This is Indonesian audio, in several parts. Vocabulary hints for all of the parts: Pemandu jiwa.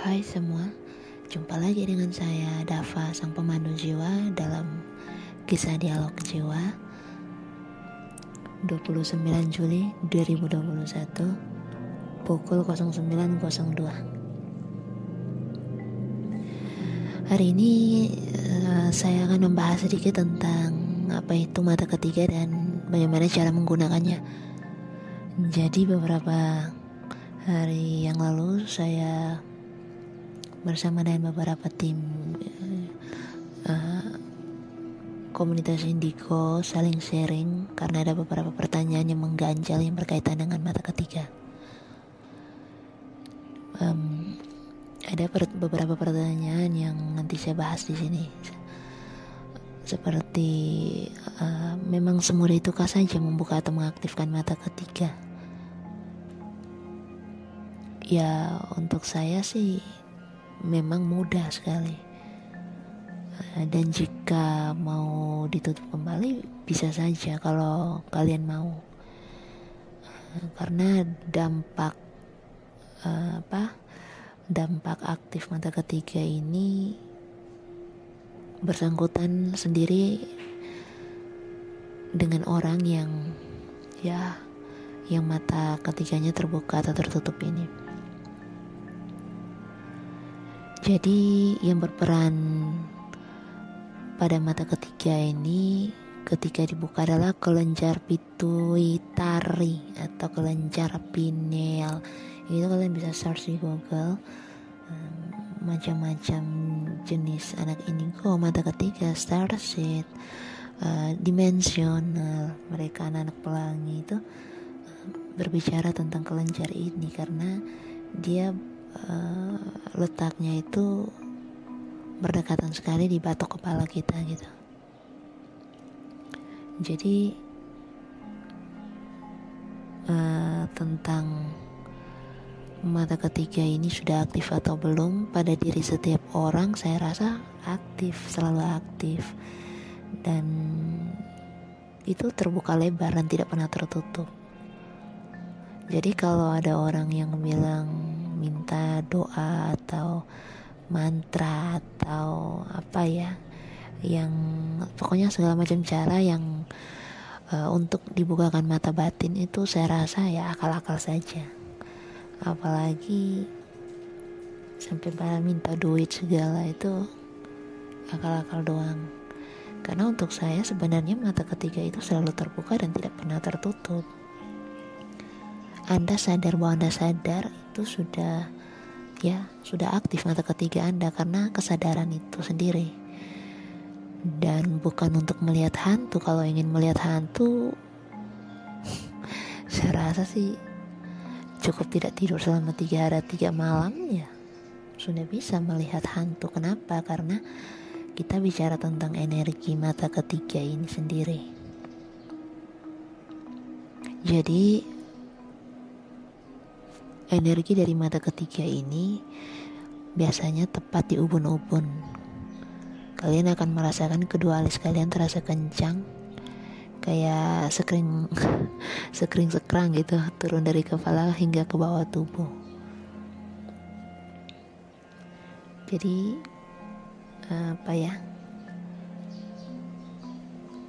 Hai semua, jumpa lagi dengan saya Dava, sang pemandu jiwa dalam kisah dialog jiwa 29 Juli 2021 pukul 09.02. Hari ini saya akan membahas sedikit tentang apa itu mata ketiga dan bagaimana cara menggunakannya. Jadi beberapa hari yang lalu saya bersama dengan beberapa tim komunitas Indigo saling sharing karena ada beberapa pertanyaan yang mengganjal yang berkaitan dengan mata ketiga. Ada beberapa pertanyaan yang nanti saya bahas di sini, seperti memang semudah itukah saja membuka atau mengaktifkan mata ketiga? Ya, untuk saya sih memang mudah sekali, dan jika mau ditutup kembali bisa saja kalau kalian mau, karena dampak aktif mata ketiga ini bersangkutan sendiri dengan orang yang mata ketiganya terbuka atau tertutup ini. Jadi yang berperan pada mata ketiga ini ketika dibuka adalah kelenjar pituitari atau kelenjar pineal. Itu kalian bisa search di Google, macam-macam jenis anak indigo, mata ketiga, starseed, dimensional. Mereka anak-anak pelangi itu berbicara tentang kelenjar ini karena dia letaknya itu berdekatan sekali di batok kepala kita gitu. Jadi tentang mata ketiga ini sudah aktif atau belum pada diri setiap orang, saya rasa aktif, selalu aktif, dan itu terbuka lebar dan tidak pernah tertutup. Jadi kalau ada orang yang bilang minta doa atau mantra atau apa ya, yang pokoknya segala macam cara yang untuk dibukakan mata batin itu, saya rasa ya akal-akal saja. Apalagi sampai pada minta duit segala, itu akal-akal doang. Karena untuk saya sebenarnya mata ketiga itu selalu terbuka dan tidak pernah tertutup. Anda sadar bahwa Anda sadar itu sudah aktif mata ketiga Anda karena kesadaran itu sendiri. Dan bukan untuk melihat hantu. Kalau ingin melihat hantu, saya rasa sih cukup tidak tidur selama 3 hari 3 malam ya sudah bisa melihat hantu. Kenapa? Karena kita bicara tentang energi mata ketiga ini sendiri. Jadi energi dari mata ketiga ini biasanya tepat di ubun-ubun. Kalian akan merasakan kedua alis kalian terasa kencang, kayak sekring-sekrang gitu, turun dari kepala hingga ke bawah tubuh. Jadi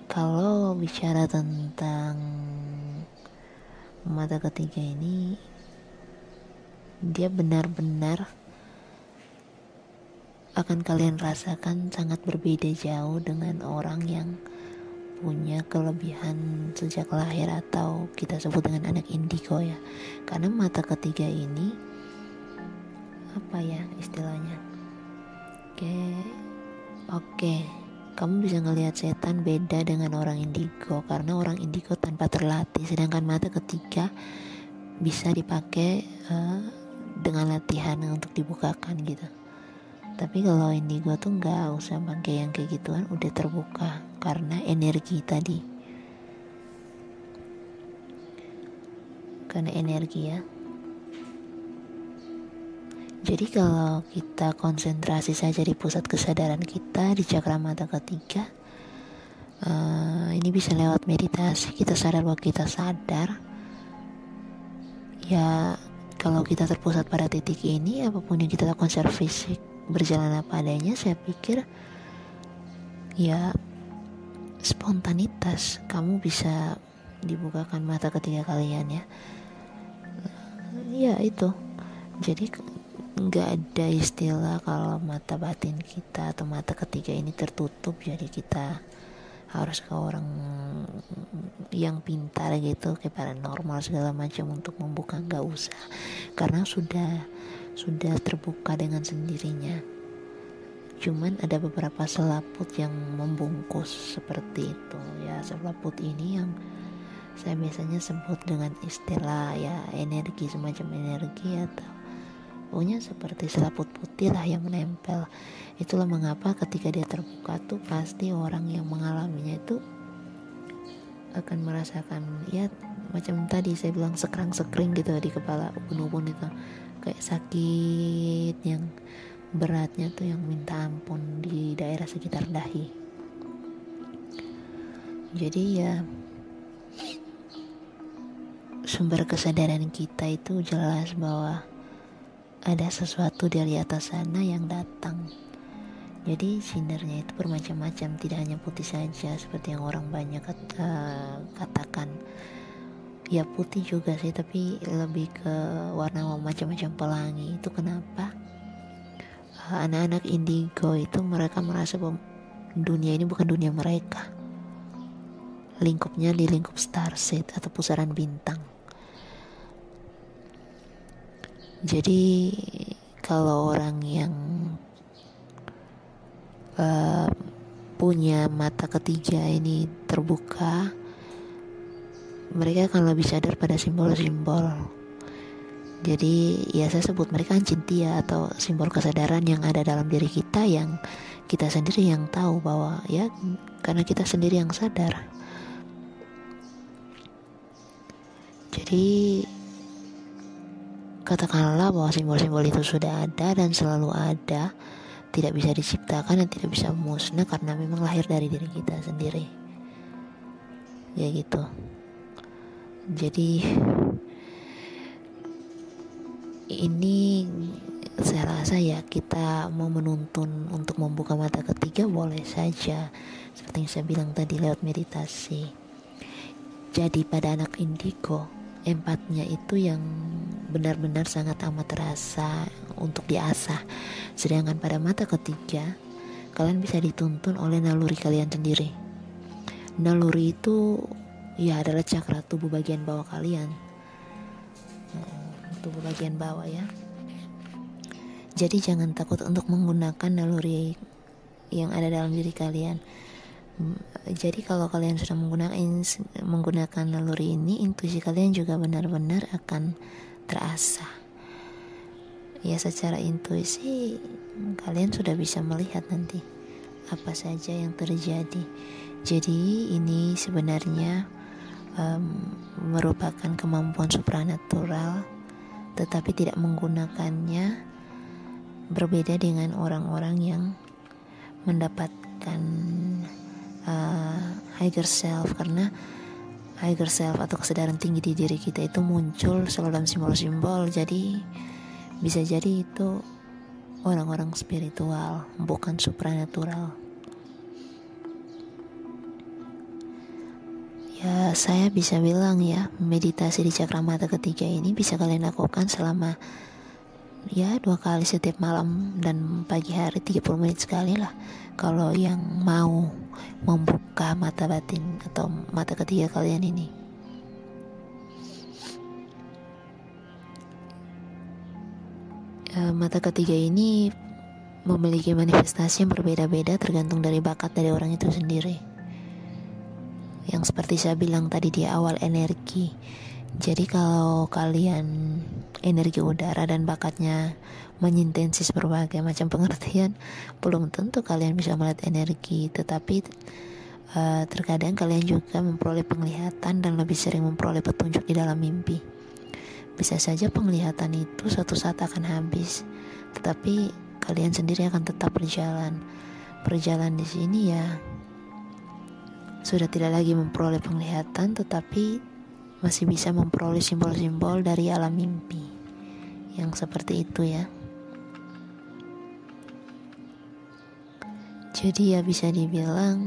kalau bicara tentang mata ketiga ini, dia benar-benar akan kalian rasakan sangat berbeda jauh dengan orang yang punya kelebihan sejak lahir atau kita sebut dengan anak indigo ya. Karena mata ketiga ini istilahnya Oke, kamu bisa ngelihat setan beda dengan orang indigo karena orang indigo tanpa terlatih, sedangkan mata ketiga bisa dipakai dengan latihan untuk dibukakan gitu. Tapi kalau indigo tuh nggak usah pakai yang kayak gituan, udah terbuka karena energi tadi, karena energi ya. Jadi kalau kita konsentrasi saja di pusat kesadaran kita di cakra mata ketiga, ini bisa lewat meditasi. Kita sadar bahwa kita sadar ya, Kalau kita terpusat pada titik ini, apapun yang kita lakukan secara fisik berjalan apa adanya. Saya pikir ya spontanitas, kamu bisa dibukakan mata ketiga kalian ya. Ya itu. Jadi nggak ada istilah kalau mata batin kita atau mata ketiga ini tertutup, jadi kita harus ke orang yang pintar gitu, kayak paranormal segala macam untuk membuka. Nggak usah, karena sudah terbuka dengan sendirinya. Cuman ada beberapa selaput yang membungkus seperti itu ya. Selaput ini yang saya biasanya sebut dengan istilah ya energi, semacam energi atau punya seperti selaput putih lah yang menempel. Itulah mengapa ketika dia terbuka tuh pasti orang yang mengalaminya itu akan merasakan ya macam tadi saya bilang sekerang-sekering gitu di kepala, ubun-ubun itu kayak sakit yang beratnya tuh yang minta ampun di daerah sekitar dahi. Jadi ya sumber kesadaran kita itu jelas bahwa ada sesuatu dari atas sana yang datang. Jadi sinarnya itu bermacam-macam, tidak hanya putih saja seperti yang orang banyak katakan. Ya putih juga sih, tapi lebih ke warna macam-macam pelangi. Itu kenapa anak-anak indigo itu mereka merasa bahwa dunia ini bukan dunia mereka. Lingkupnya di lingkup starseed atau pusaran bintang. Jadi kalau orang yang punya mata ketiga ini terbuka, mereka akan lebih sadar pada simbol-simbol. Jadi ya saya sebut mereka cintia atau simbol kesadaran yang ada dalam diri kita, yang kita sendiri yang tahu bahwa ya karena kita sendiri yang sadar. Jadi katakanlah bahwa simbol-simbol itu sudah ada dan selalu ada, tidak bisa diciptakan dan tidak bisa musnah karena memang lahir dari diri kita sendiri. Ya gitu. Jadi ini saya rasa ya kita mau menuntun untuk membuka mata ketiga boleh saja, seperti yang saya bilang tadi lewat meditasi. Jadi pada anak indigo, empatnya itu yang benar-benar sangat amat terasa untuk diasah. Sedangkan pada mata ketiga, kalian bisa dituntun oleh naluri kalian sendiri. Naluri itu ya adalah cakra tubuh bagian bawah kalian. Tubuh bagian bawah ya. Jadi jangan takut untuk menggunakan naluri yang ada dalam diri kalian. Jadi kalau kalian sudah menggunakan naluri ini, intuisi kalian juga benar-benar akan terasa. Ya secara intuisi kalian sudah bisa melihat nanti apa saja yang terjadi. Jadi ini sebenarnya merupakan kemampuan supranatural, tetapi tidak menggunakannya berbeda dengan orang-orang yang mendapatkan higher self, karena higher self atau kesadaran tinggi di diri kita itu muncul selalu dalam simbol-simbol. Jadi bisa jadi itu orang-orang spiritual, bukan supranatural. Ya saya bisa bilang ya, meditasi di cakra mata ketiga ini bisa kalian lakukan selama ya 2 kali setiap malam dan pagi hari 30 menit sekali lah. Kalau yang mau membuka mata batin atau mata ketiga kalian ini. Mata ketiga ini memiliki manifestasi yang berbeda-beda tergantung dari bakat dari orang itu sendiri. Yang seperti saya bilang tadi di awal, energi. Jadi kalau kalian energi udara dan bakatnya menyintesis berbagai macam pengertian, belum tentu kalian bisa melihat energi. Tetapi terkadang kalian juga memperoleh penglihatan dan lebih sering memperoleh petunjuk di dalam mimpi. Bisa saja penglihatan itu suatu saat akan habis, tetapi kalian sendiri akan tetap berjalan. Berjalan di sini ya sudah tidak lagi memperoleh penglihatan, tetapi masih bisa memperoleh simbol-simbol dari alam mimpi. yang seperti itu ya. Jadi ya bisa dibilang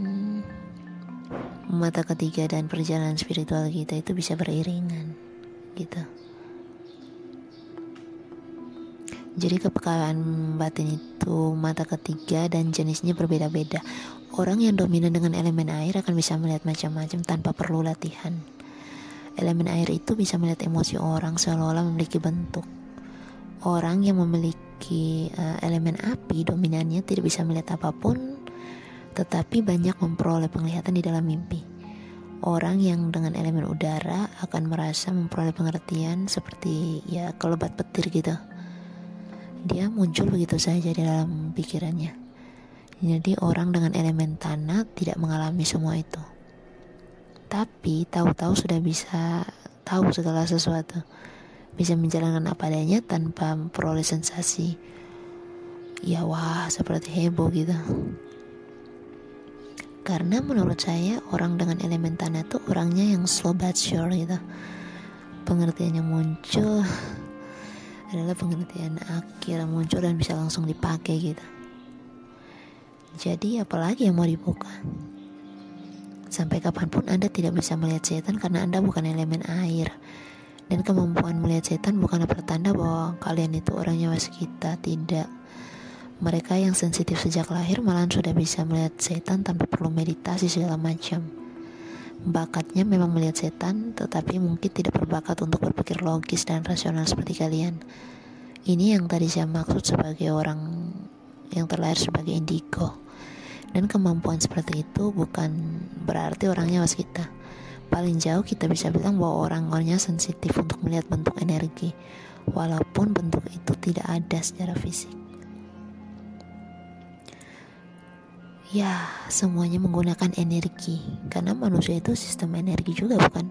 mata ketiga dan perjalanan spiritual kita itu bisa beriringan gitu. Jadi kepekaan batin itu mata ketiga dan jenisnya berbeda-beda. Orang yang dominan dengan elemen air akan bisa melihat macam-macam tanpa perlu latihan. Elemen air itu bisa melihat emosi orang seolah-olah memiliki bentuk. Orang yang memiliki elemen api dominannya tidak bisa melihat apapun, tetapi banyak memperoleh penglihatan di dalam mimpi. Orang yang dengan elemen udara akan merasa memperoleh pengertian seperti ya kelobat petir gitu. Dia muncul begitu saja di dalam pikirannya. Jadi orang dengan elemen tanah tidak mengalami semua itu, tapi tahu-tahu sudah bisa tahu segala sesuatu, bisa menjalankan apa adanya tanpa memperoleh sensasi ya wah seperti heboh gitu. Karena menurut saya orang dengan elemen tanah tuh orangnya yang slow but sure gitu. Pengertiannya muncul adalah pengertian akhir, muncul dan bisa langsung dipakai gitu. Jadi apalagi yang mau dibuka? Sampai kapanpun Anda tidak bisa melihat setan karena Anda bukan elemen air. Dan kemampuan melihat setan bukanlah pertanda bahwa kalian itu orangnya waskita, tidak. Mereka yang sensitif sejak lahir malahan sudah bisa melihat setan tanpa perlu meditasi segala macam. Bakatnya memang melihat setan, tetapi mungkin tidak berbakat untuk berpikir logis dan rasional seperti kalian. Ini yang tadi saya maksud sebagai orang yang terlahir sebagai indigo. Dan kemampuan seperti itu bukan berarti orangnya waskita. Paling jauh kita bisa bilang bahwa orang-orangnya sensitif untuk melihat bentuk energi, walaupun bentuk itu tidak ada secara fisik. Ya, semuanya menggunakan energi, karena manusia itu sistem energi juga bukan?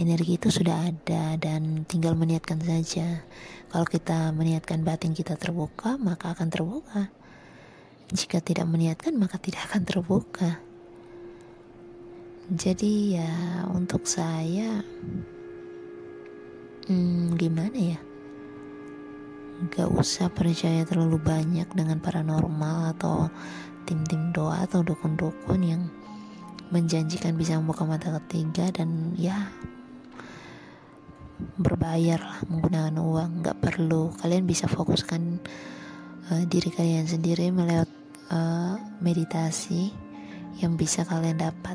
Energi itu sudah ada dan tinggal meniatkan saja. Kalau kita meniatkan batin kita terbuka, maka akan terbuka. Jika tidak meniatkan, maka tidak akan terbuka. Jadi ya untuk saya, gimana ya? Gak usah percaya terlalu banyak dengan paranormal atau tim-tim doa atau dukun-dukun yang menjanjikan bisa membuka mata ketiga dan ya berbayar lah menggunakan uang. Gak perlu, kalian bisa fokuskan diri kalian sendiri melewat meditasi yang bisa kalian dapat.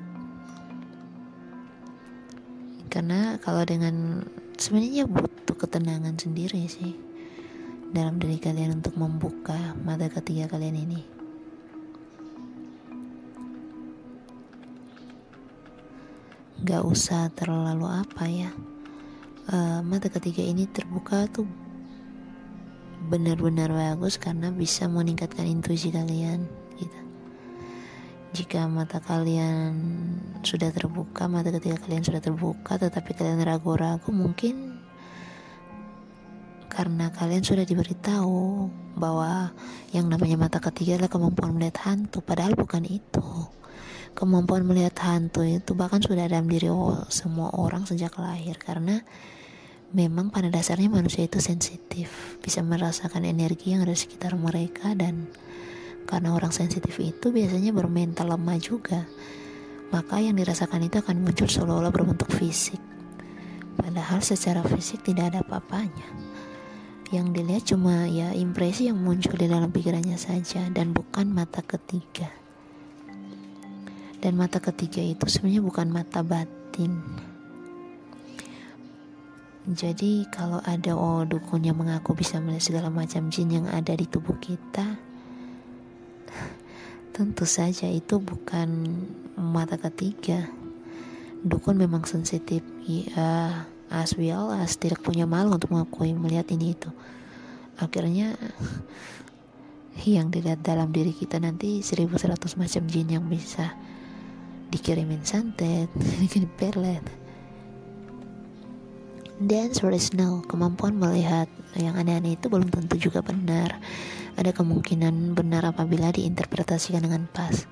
Karena kalau dengan sebenarnya butuh ketenangan sendiri sih dalam diri kalian untuk membuka mata ketiga kalian ini. Gak usah terlalu mata ketiga ini terbuka tuh benar-benar bagus karena bisa meningkatkan intuisi kalian gitu. Jika mata kalian sudah terbuka, mata ketiga kalian sudah terbuka, tetapi kalian ragu-ragu, mungkin karena kalian sudah diberitahu bahwa yang namanya mata ketiga adalah kemampuan melihat hantu, padahal bukan itu. Kemampuan melihat hantu itu bahkan sudah dalam diri semua orang sejak lahir, karena memang pada dasarnya manusia itu sensitif, bisa merasakan energi yang ada di sekitar mereka. Dan karena orang sensitif itu biasanya bermental lemah juga, maka yang dirasakan itu akan muncul seolah-olah berbentuk fisik, padahal secara fisik tidak ada apa-apanya. Yang dilihat cuma ya impresi yang muncul di dalam pikirannya saja, dan bukan mata ketiga. Dan mata ketiga itu sebenarnya bukan mata batin. Jadi kalau ada dukun yang mengaku bisa melihat segala macam jin yang ada di tubuh kita, tentu saja itu bukan mata ketiga. Dukun memang sensitif as well as tidak punya malu untuk mengakui melihat ini itu. Akhirnya yang dilihat dalam diri kita nanti 1100 macam jin yang bisa dikirimin santet, dikirimin perlet. Dan rational, kemampuan melihat yang aneh-aneh itu belum tentu juga benar. Ada kemungkinan benar apabila diinterpretasikan dengan pas,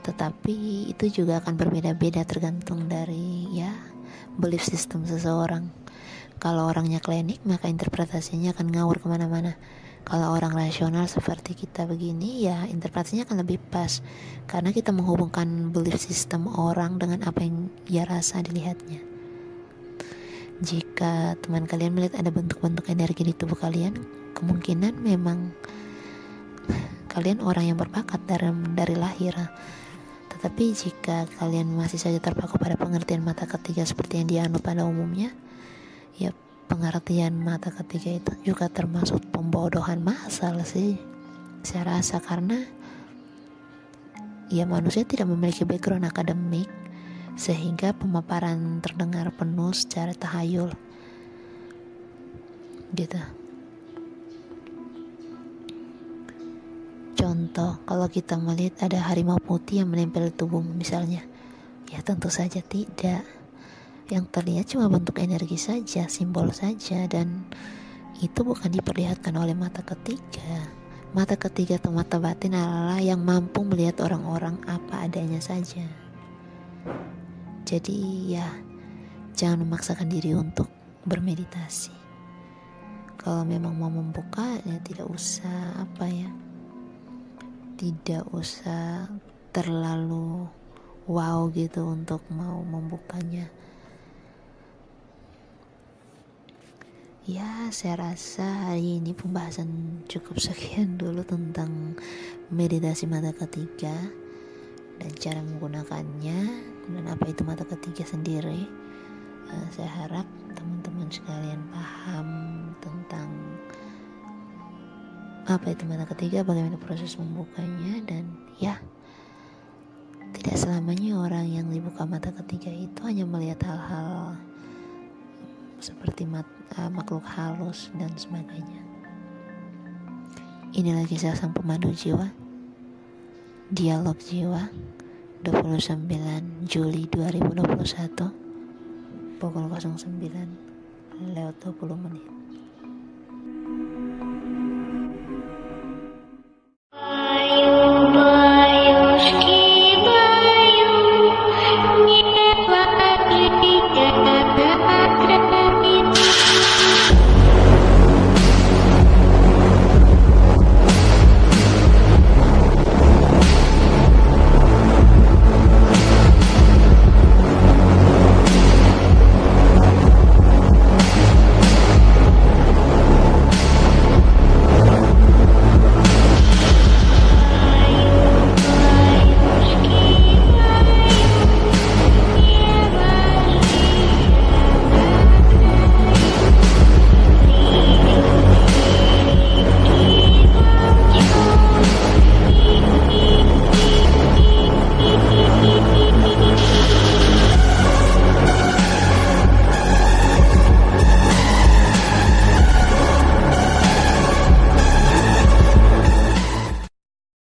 tetapi itu juga akan berbeda-beda tergantung dari ya belief system seseorang. Kalau orangnya klinik, maka interpretasinya akan ngawur kemana-mana. Kalau orang rasional seperti kita begini, ya interpretasinya akan lebih pas, karena kita menghubungkan belief system orang dengan apa yang ia rasa dilihatnya. Jika teman kalian melihat ada bentuk-bentuk energi di tubuh kalian, kemungkinan memang kalian orang yang berbakat dari lahir. Tetapi jika kalian masih saja terpaku pada pengertian mata ketiga seperti yang dianut pada umumnya, ya, pengertian mata ketiga itu juga termasuk pembodohan massal sih, saya rasa, karena ya manusia tidak memiliki background akademik, sehingga pemaparan terdengar penuh secara tahayul gitu. Contoh, kalau kita melihat ada harimau putih yang menempel tubuh misalnya, ya tentu saja tidak. Yang terlihat cuma bentuk energi saja, simbol saja, dan itu bukan diperlihatkan oleh mata ketiga. Mata ketiga atau mata batin adalah yang mampu melihat orang-orang apa adanya saja. Jadi ya, jangan memaksakan diri untuk bermeditasi. Kalau memang mau membuka, ya tidak usah terlalu wow gitu untuk mau membukanya. Ya, saya rasa hari ini pembahasan cukup sekian dulu tentang meditasi mata ketiga dan cara menggunakannya, dan apa itu mata ketiga sendiri. Saya harap teman-teman sekalian paham tentang apa itu mata ketiga, bagaimana proses membukanya, dan ya, tidak selamanya orang yang dibuka mata ketiga itu hanya melihat hal-hal seperti makhluk halus dan sebagainya. Inilah kisah sang pemandu jiwa. Dialog Jiwa, 29 Juli 2021, pukul 09:20.